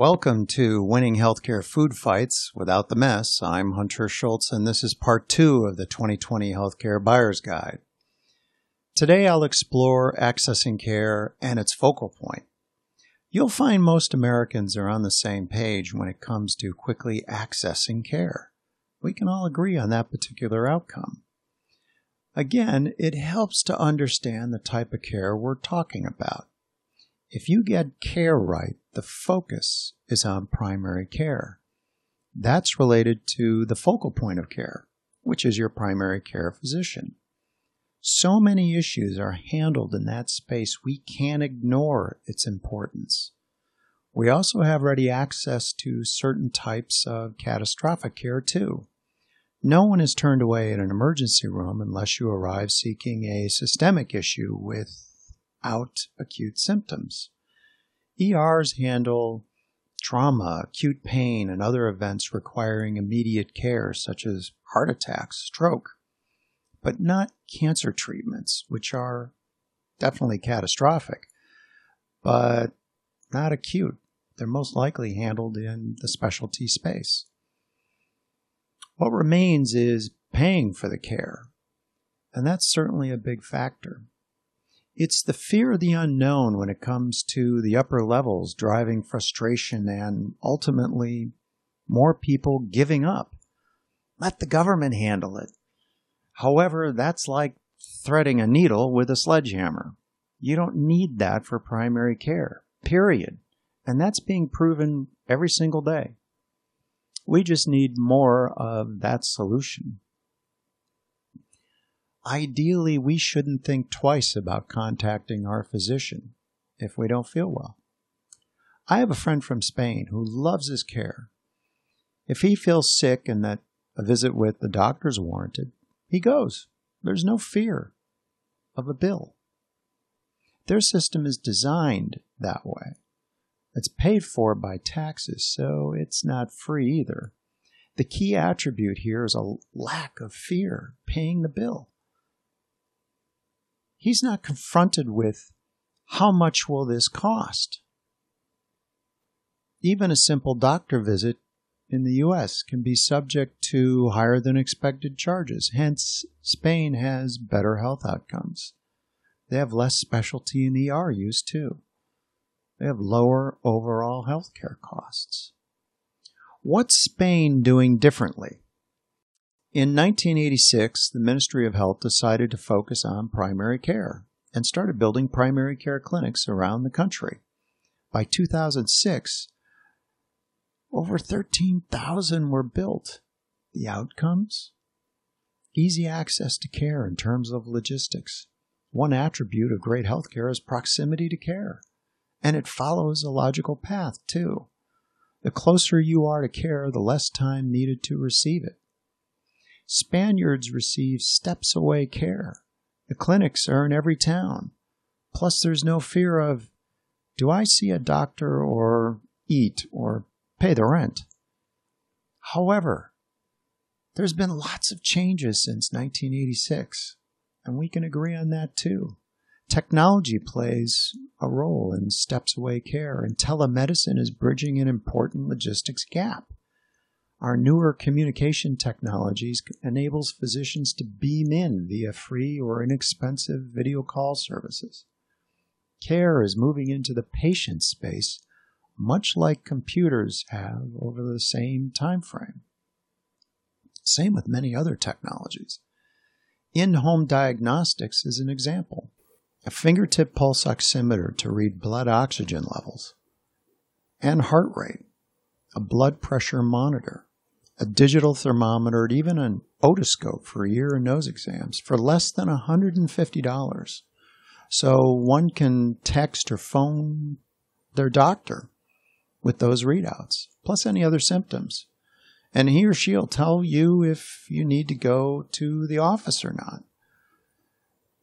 Welcome to Winning Healthcare Food Fights Without the Mess. I'm Hunter Schultz, and this is part 2 of the 2020 Healthcare Buyer's Guide. Today I'll explore accessing care and its focal point. You'll find most Americans are on the same page when it comes to quickly accessing care. We can all agree on that particular outcome. Again, it helps to understand the type of care we're talking about. If you get care right, the focus is on primary care. That's related to the focal point of care, which is your primary care physician. So many issues are handled in that space, we can't ignore its importance. We also have ready access to certain types of catastrophic care, too. No one is turned away in an emergency room unless you arrive seeking a systemic issue without acute symptoms. ERs handle trauma, acute pain, and other events requiring immediate care, such as heart attacks, stroke, but not cancer treatments, which are definitely catastrophic, but not acute. They're most likely handled in the specialty space. What remains is paying for the care, and that's certainly a big factor. It's the fear of the unknown when it comes to the upper levels driving frustration and ultimately more people giving up. Let the government handle it. However, that's like threading a needle with a sledgehammer. You don't need that for primary care, period. And that's being proven every single day. We just need more of that solution. Ideally, we shouldn't think twice about contacting our physician if we don't feel well. I have a friend from Spain who loves his care. If he feels sick and that a visit with the doctor is warranted, he goes. There's no fear of a bill. Their system is designed that way. It's paid for by taxes, so it's not free either. The key attribute here is a lack of fear paying the bill. He's not confronted with how much will this cost. Even a simple doctor visit in the U.S. can be subject to higher than expected charges. Hence, Spain has better health outcomes. They have less specialty and ER use too. They have lower overall healthcare costs. What's Spain doing differently? In 1986, the Ministry of Health decided to focus on primary care and started building primary care clinics around the country. By 2006, over 13,000 were built. The outcomes? Easy access to care in terms of logistics. One attribute of great healthcare is proximity to care, and it follows a logical path, too. The closer you are to care, the less time needed to receive it. Spaniards receive steps-away care. The clinics are in every town. Plus, there's no fear of, do I see a doctor or eat or pay the rent? However, there's been lots of changes since 1986, and we can agree on that too. Technology plays a role in steps-away care, and telemedicine is bridging an important logistics gap. Our newer communication technologies enables physicians to beam in via free or inexpensive video call services. Care is moving into the patient space, much like computers have over the same time frame. Same with many other technologies. In-home diagnostics is an example. A fingertip pulse oximeter to read blood oxygen levels and heart rate, a blood pressure monitor, a digital thermometer, and even an otoscope for ear and nose exams for less than $150. So one can text or phone their doctor with those readouts, plus any other symptoms. And he or she will tell you if you need to go to the office or not.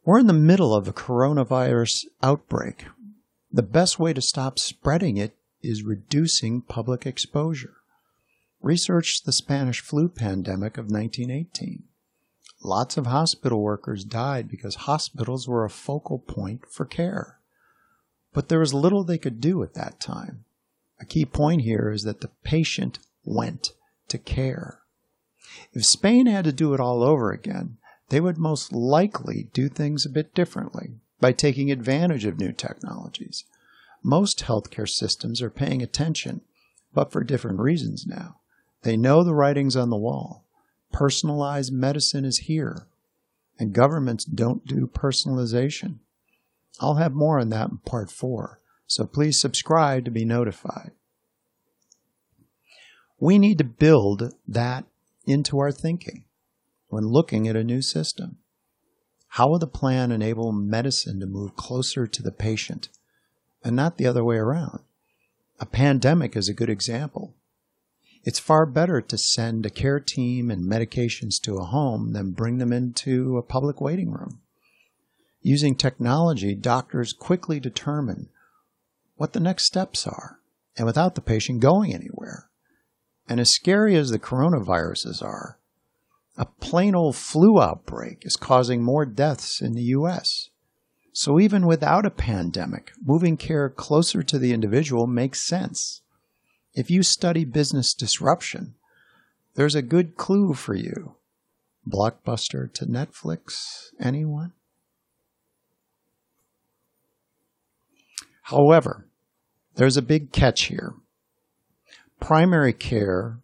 We're in the middle of a coronavirus outbreak. The best way to stop spreading it is reducing public exposure. Research the Spanish flu pandemic of 1918. Lots of hospital workers died because hospitals were a focal point for care. But there was little they could do at that time. A key point here is that the patient went to care. If Spain had to do it all over again, they would most likely do things a bit differently by taking advantage of new technologies. Most healthcare systems are paying attention, but for different reasons now. They know the writing's on the wall. Personalized medicine is here, and governments don't do personalization. I'll have more on that in part 4, so please subscribe to be notified. We need to build that into our thinking when looking at a new system. How will the plan enable medicine to move closer to the patient and not the other way around? A pandemic is a good example. It's far better to send a care team and medications to a home than bring them into a public waiting room. Using technology, doctors quickly determine what the next steps are, and without the patient going anywhere. And as scary as the coronaviruses are, a plain old flu outbreak is causing more deaths in the U.S. So even without a pandemic, moving care closer to the individual makes sense. If you study business disruption, there's a good clue for you. Blockbuster to Netflix, anyone? However, there's a big catch here. Primary care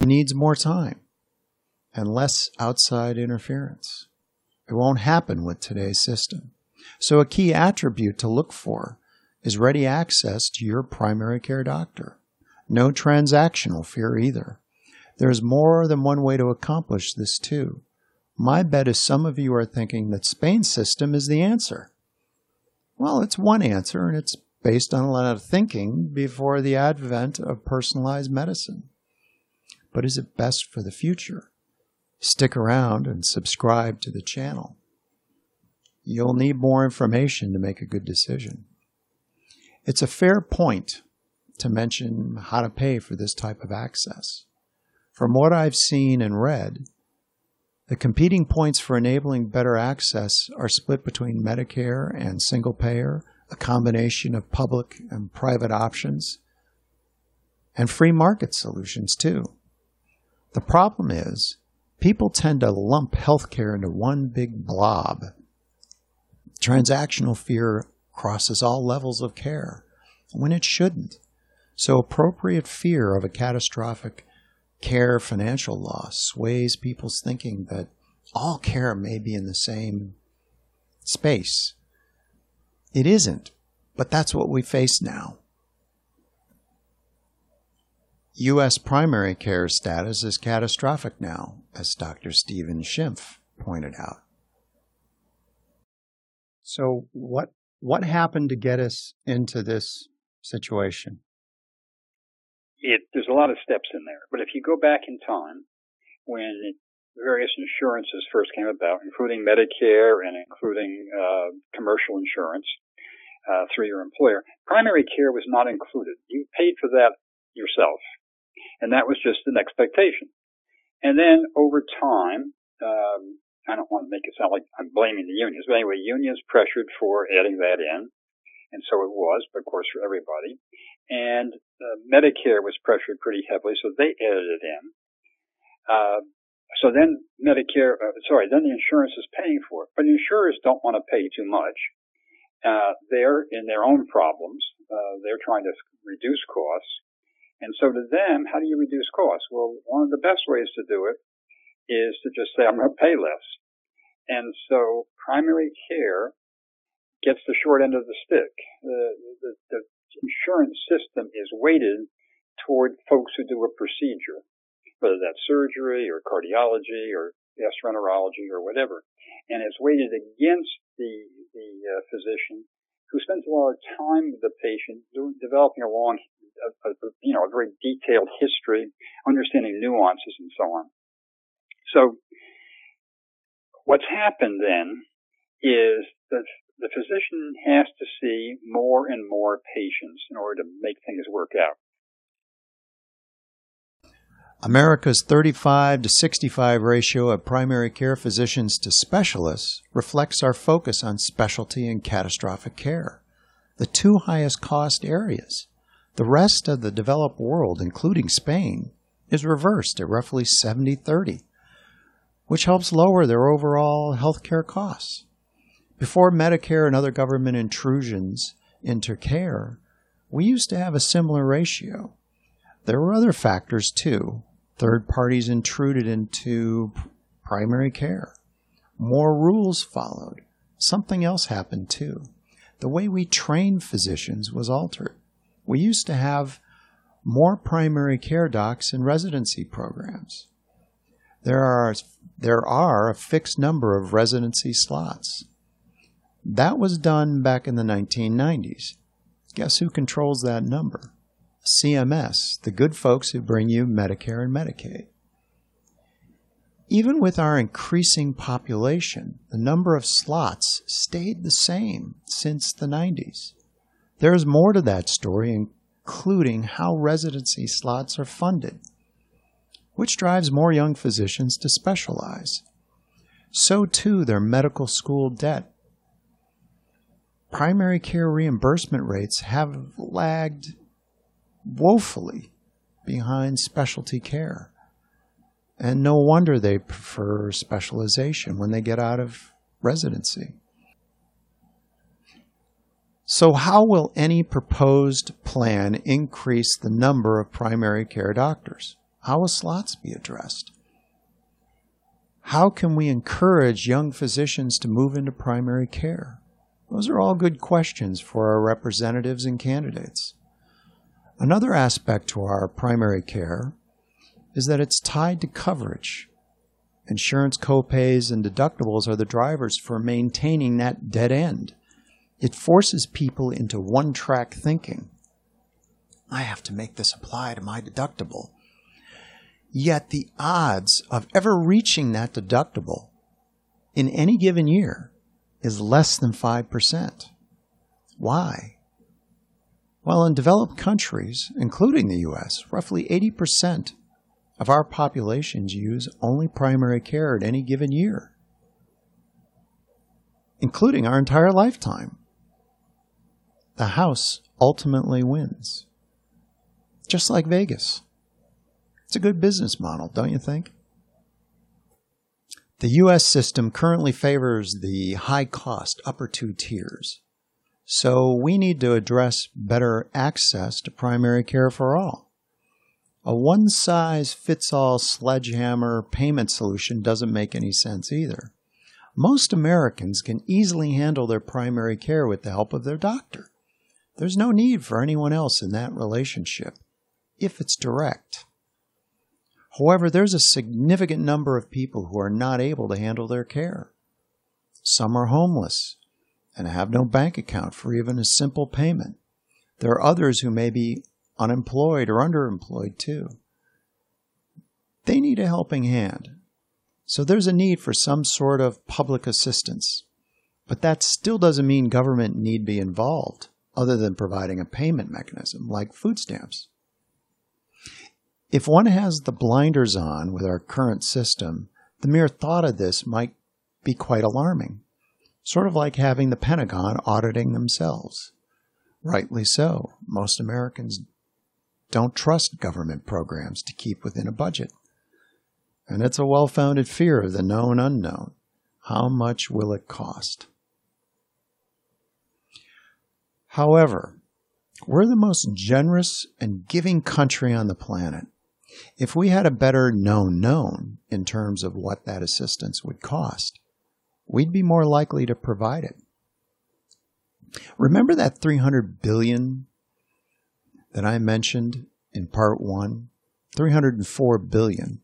needs more time and less outside interference. It won't happen with today's system. So a key attribute to look for is ready access to your primary care doctor. No transactional fear either. There's more than one way to accomplish this too. My bet is some of you are thinking that Spain's system is the answer. Well, it's one answer, and it's based on a lot of thinking before the advent of personalized medicine. But is it best for the future? Stick around and subscribe to the channel. You'll need more information to make a good decision. It's a fair point to mention how to pay for this type of access. From what I've seen and read, the competing points for enabling better access are split between Medicare and single payer, a combination of public and private options, and free market solutions too. The problem is, people tend to lump healthcare into one big blob. Transactional fear crosses all levels of care when it shouldn't. So appropriate fear of a catastrophic care financial loss sways people's thinking that all care may be in the same space. It isn't, but that's what we face now. U.S. primary care status is catastrophic now, as Dr. Stephen Schimpf pointed out. So what happened to get us into this situation? There's a lot of steps in there. But if you go back in time, when various insurances first came about, including Medicare and including commercial insurance through your employer, primary care was not included. You paid for that yourself. And that was just an expectation. And then over time, I don't want to make it sound like I'm blaming the unions, but anyway, unions pressured for adding that in. And so it was, but of course, for everybody. And Medicare was pressured pretty heavily, so they added it in. So then then the insurance is paying for it. But insurers don't want to pay too much. They're in their own problems. They're trying to reduce costs. And so to them, how do you reduce costs? Well, one of the best ways to do it is to just say, I'm going to pay less. And so primary care gets the short end of the stick. The insurance system is weighted toward folks who do a procedure, whether that's surgery or cardiology or gastroenterology or whatever. And it's weighted against the physician who spends a lot of time with the patient developing a very detailed history, understanding nuances and so on. So what's happened then is that the physician has to see more and more patients in order to make things work out. America's 35-65 ratio of primary care physicians to specialists reflects our focus on specialty and catastrophic care, the two highest cost areas. The rest of the developed world, including Spain, is reversed at roughly 70-30, which helps lower their overall healthcare costs. Before Medicare and other government intrusions into care, we used to have a similar ratio. There were other factors too. Third parties intruded into primary care. More rules followed. Something else happened too. The way we trained physicians was altered. We used to have more primary care docs in residency programs. There are a fixed number of residency slots. That was done back in the 1990s. Guess who controls that number? CMS, the good folks who bring you Medicare and Medicaid. Even with our increasing population, the number of slots stayed the same since the 90s. There is more to that story, including how residency slots are funded, which drives more young physicians to specialize. So too their medical school debt. Primary care reimbursement rates have lagged woefully behind specialty care. And no wonder they prefer specialization when they get out of residency. So how will any proposed plan increase the number of primary care doctors? How will slots be addressed? How can we encourage young physicians to move into primary care? Those are all good questions for our representatives and candidates. Another aspect to our primary care is that it's tied to coverage. Insurance copays and deductibles are the drivers for maintaining that dead end. It forces people into one-track thinking. I have to make this apply to my deductible. Yet the odds of ever reaching that deductible in any given year is less than 5%. Why? Well, in developed countries, including the U.S., roughly 80% of our populations use only primary care at any given year, including our entire lifetime. The house ultimately wins, just like Vegas. It's a good business model, don't you think? The U.S. system currently favors the high-cost upper two tiers, so we need to address better access to primary care for all. A one-size-fits-all sledgehammer payment solution doesn't make any sense either. Most Americans can easily handle their primary care with the help of their doctor. There's no need for anyone else in that relationship, if it's direct. However, there's a significant number of people who are not able to handle their care. Some are homeless and have no bank account for even a simple payment. There are others who may be unemployed or underemployed too. They need a helping hand. So there's a need for some sort of public assistance. But that still doesn't mean government need be involved, other than providing a payment mechanism like food stamps. If one has the blinders on with our current system, the mere thought of this might be quite alarming, sort of like having the Pentagon auditing themselves. Rightly so. Most Americans don't trust government programs to keep within a budget. And it's a well-founded fear of the known unknown. How much will it cost? However, we're the most generous and giving country on the planet. If we had a better known in terms of what that assistance would cost, we'd be more likely to provide it. Remember that $300 billion that I mentioned in part one? $304 billion.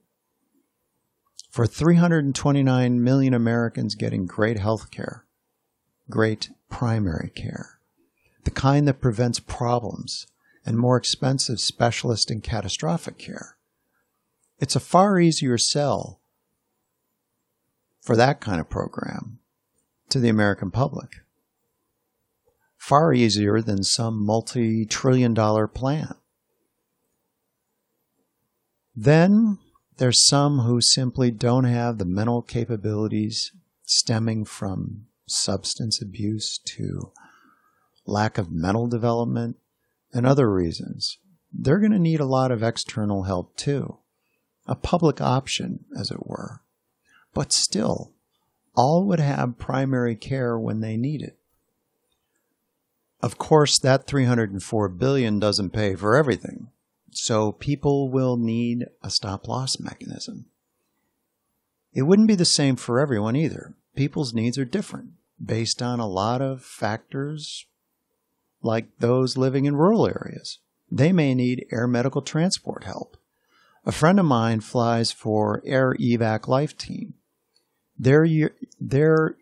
For 329 million Americans getting great health care, great primary care, the kind that prevents problems, and more expensive specialist and catastrophic care. It's a far easier sell for that kind of program to the American public. Far easier than some multi-trillion-dollar plan. Then there's some who simply don't have the mental capabilities stemming from substance abuse to lack of mental development, and other reasons, they're going to need a lot of external help too. A public option, as it were. But still, all would have primary care when they need it. Of course, that $304 billion doesn't pay for everything, so people will need a stop-loss mechanism. It wouldn't be the same for everyone either. People's needs are different based on a lot of factors like those living in rural areas. They may need air medical transport help. A friend of mine flies for Air EVAC Life Team. Their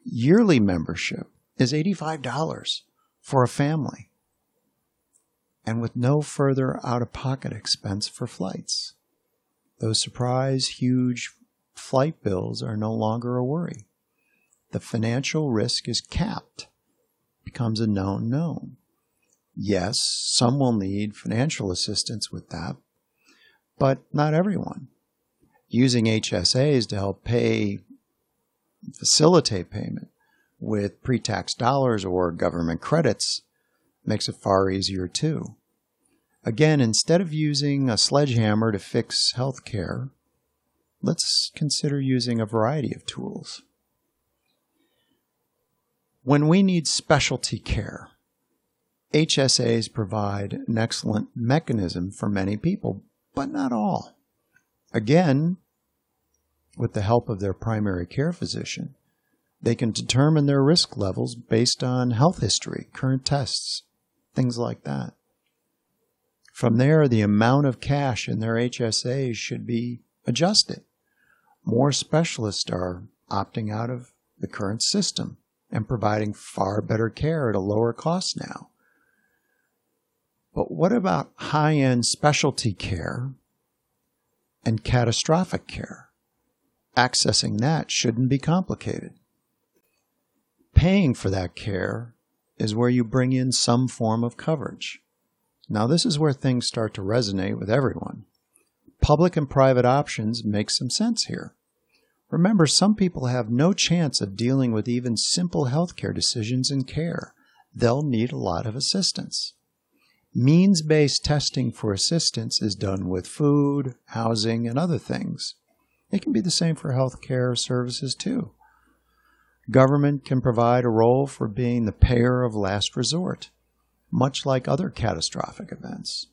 yearly membership is $85 for a family and with no further out-of-pocket expense for flights. Those surprise huge flight bills are no longer a worry. The financial risk is capped, becomes a known known. Yes, some will need financial assistance with that, but not everyone. Using HSAs to help facilitate payment with pre-tax dollars or government credits makes it far easier too. Again, instead of using a sledgehammer to fix healthcare, let's consider using a variety of tools. When we need specialty care, HSAs provide an excellent mechanism for many people, but not all. Again, with the help of their primary care physician, they can determine their risk levels based on health history, current tests, things like that. From there, the amount of cash in their HSAs should be adjusted. More specialists are opting out of the current system and providing far better care at a lower cost now. But what about high-end specialty care and catastrophic care? Accessing that shouldn't be complicated. Paying for that care is where you bring in some form of coverage. Now, this is where things start to resonate with everyone. Public and private options make some sense here. Remember, some people have no chance of dealing with even simple healthcare decisions and care. They'll need a lot of assistance. Means-based testing for assistance is done with food, housing, and other things. It can be the same for healthcare services too. Government can provide a role for being the payer of last resort, much like other catastrophic events.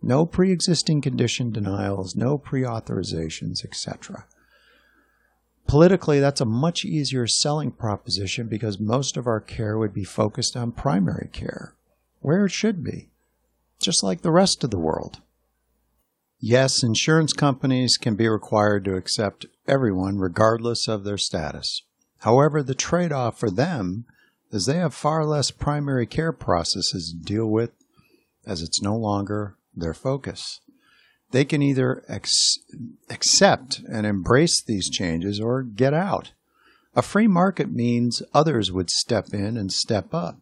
No pre-existing condition denials, no pre-authorizations, etc. Politically, that's a much easier selling proposition because most of our care would be focused on primary care, where it should be. Just like the rest of the world. Yes, insurance companies can be required to accept everyone regardless of their status. However, the trade-off for them is they have far less primary care processes to deal with as it's no longer their focus. They can either accept and embrace these changes or get out. A free market means others would step in and step up.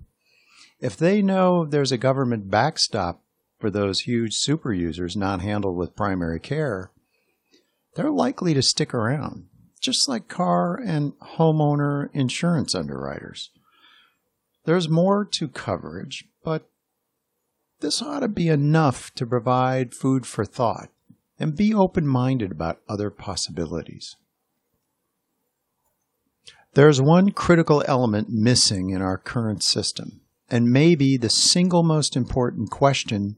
If they know there's a government backstop for those huge super users not handled with primary care, they're likely to stick around, just like car and homeowner insurance underwriters. There's more to coverage, but this ought to be enough to provide food for thought and be open-minded about other possibilities. There's one critical element missing in our current system, and maybe the single most important question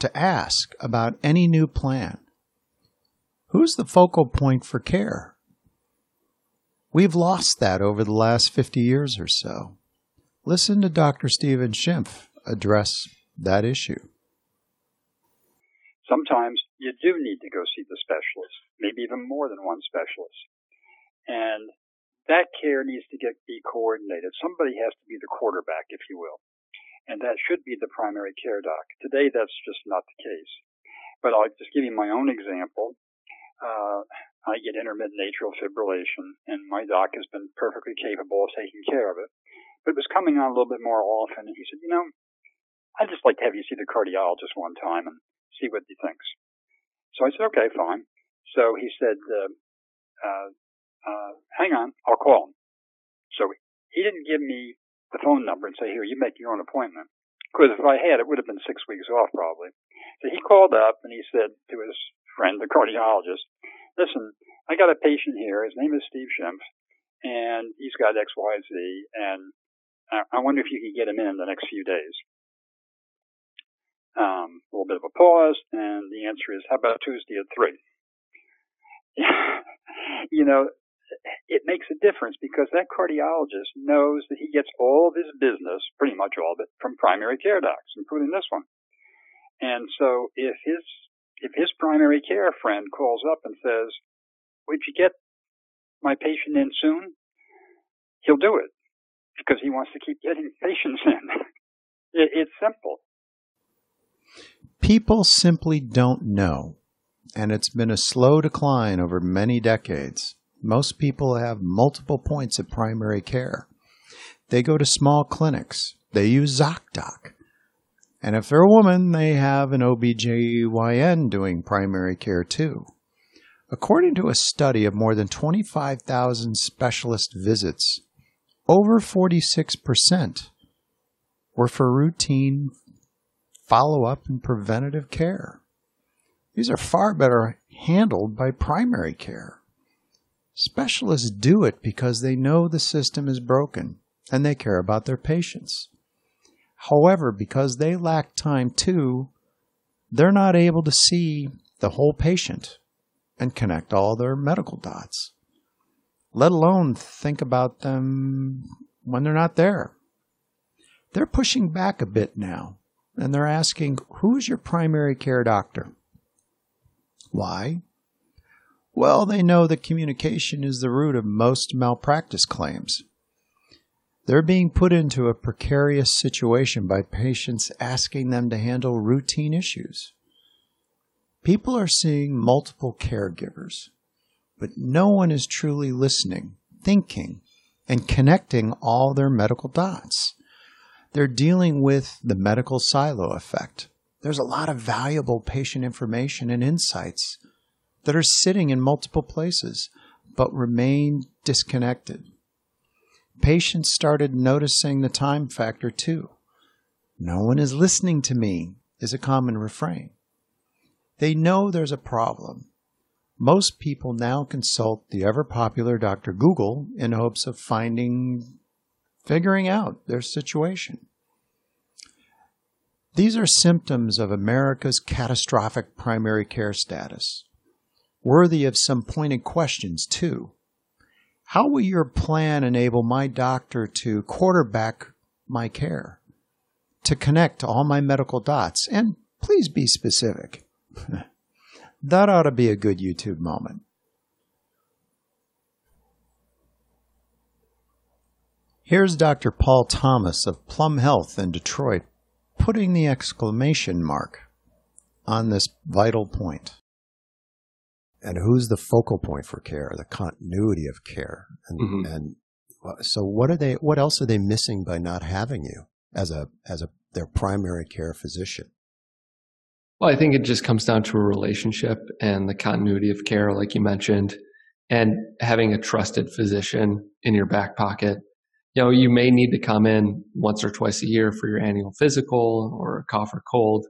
to ask about any new plan. Who's the focal point for care? We've lost that over the last 50 years or so. Listen to Dr. Stephen Schimpf address that issue. Sometimes you do need to go see the specialist, maybe even more than one specialist. And that care needs to be coordinated. Somebody has to be the quarterback, if you will. And that should be the primary care doc. Today, that's just not the case. But I'll just give you my own example. I get intermittent atrial fibrillation, and my doc has been perfectly capable of taking care of it. But it was coming on a little bit more often, and he said, I'd just like to have you see the cardiologist one time and see what he thinks. So I said, okay, fine. So he said, hang on, I'll call him. So he didn't give me the phone number and say, here, you make your own appointment. because if I had, it would have been 6 weeks off probably. So he called up and he said to his friend, the cardiologist, listen, I got a patient here. His name is Steve Schimpf, and he's got X, Y, Z, and I wonder if you could get him in the next few days. A little bit of a pause, and the answer is, how about Tuesday at 3? You know, it makes a difference because that cardiologist knows that he gets all of his business, pretty much all of it, from primary care docs, including this one. And so if his primary care friend calls up and says, would you get my patient in soon? He'll do it because he wants to keep getting patients in. It's simple. People simply don't know, and it's been a slow decline over many decades. Most people have multiple points of primary care. They go to small clinics. They use ZocDoc. And if they're a woman, they have an OBGYN doing primary care too. According to a study of more than 25,000 specialist visits, over 46% were for routine follow-up and preventative care. These are far better handled by primary care. Specialists do it because they know the system is broken and they care about their patients. However, because they lack time too, they're not able to see the whole patient and connect all their medical dots, let alone think about them when they're not there. They're pushing back a bit now. And they're asking, who's your primary care doctor? Why? Well, they know that communication is the root of most malpractice claims. They're being put into a precarious situation by patients asking them to handle routine issues. People are seeing multiple caregivers, but no one is truly listening, thinking, and connecting all their medical dots. They're dealing with the medical silo effect. There's a lot of valuable patient information and insights that are sitting in multiple places, but remain disconnected. Patients started noticing the time factor too. No one is listening to me is a common refrain. They know there's a problem. Most people now consult the ever-popular Dr. Google in hopes of figuring out their situation. These are symptoms of America's catastrophic primary care status, worthy of some pointed questions, too. How will your plan enable my doctor to quarterback my care, to connect all my medical dots? And please be specific. That ought to be a good YouTube moment. Here's Dr. Paul Thomas of Plum Health in Detroit putting the exclamation mark on this vital point. And who's the focal point for care, the continuity of care? And, and so what else are they missing by not having you as their primary care physician? Well, I think it just comes down to a relationship and the continuity of care, like you mentioned, and having a trusted physician in your back pocket. You know, you may need to come in once or twice a year for your annual physical or a cough or cold.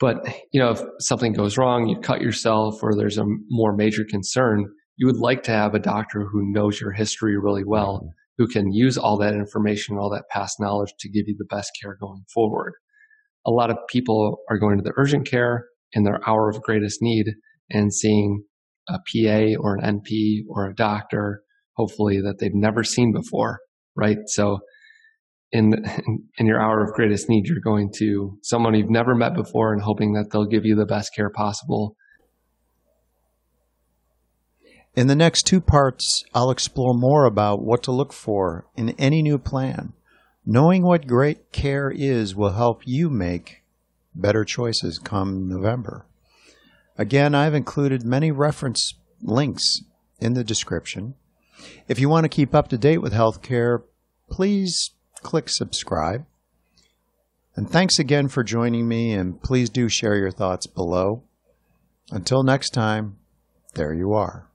But, you know, if something goes wrong, you cut yourself or there's a more major concern, you would like to have a doctor who knows your history really well, who can use all that information, all that past knowledge to give you the best care going forward. A lot of people are going to the urgent care in their hour of greatest need and seeing a PA or an NP or a doctor, hopefully, that they've never seen before. Right. So in your hour of greatest need, you're going to someone you've never met before and hoping that they'll give you the best care possible. In the next two parts, I'll explore more about what to look for in any new plan. Knowing what great care is will help you make better choices come November. Again, I've included many reference links in the description. If you want to keep up to date with healthcare, please click subscribe. And thanks again for joining me, and please do share your thoughts below. Until next time, there you are.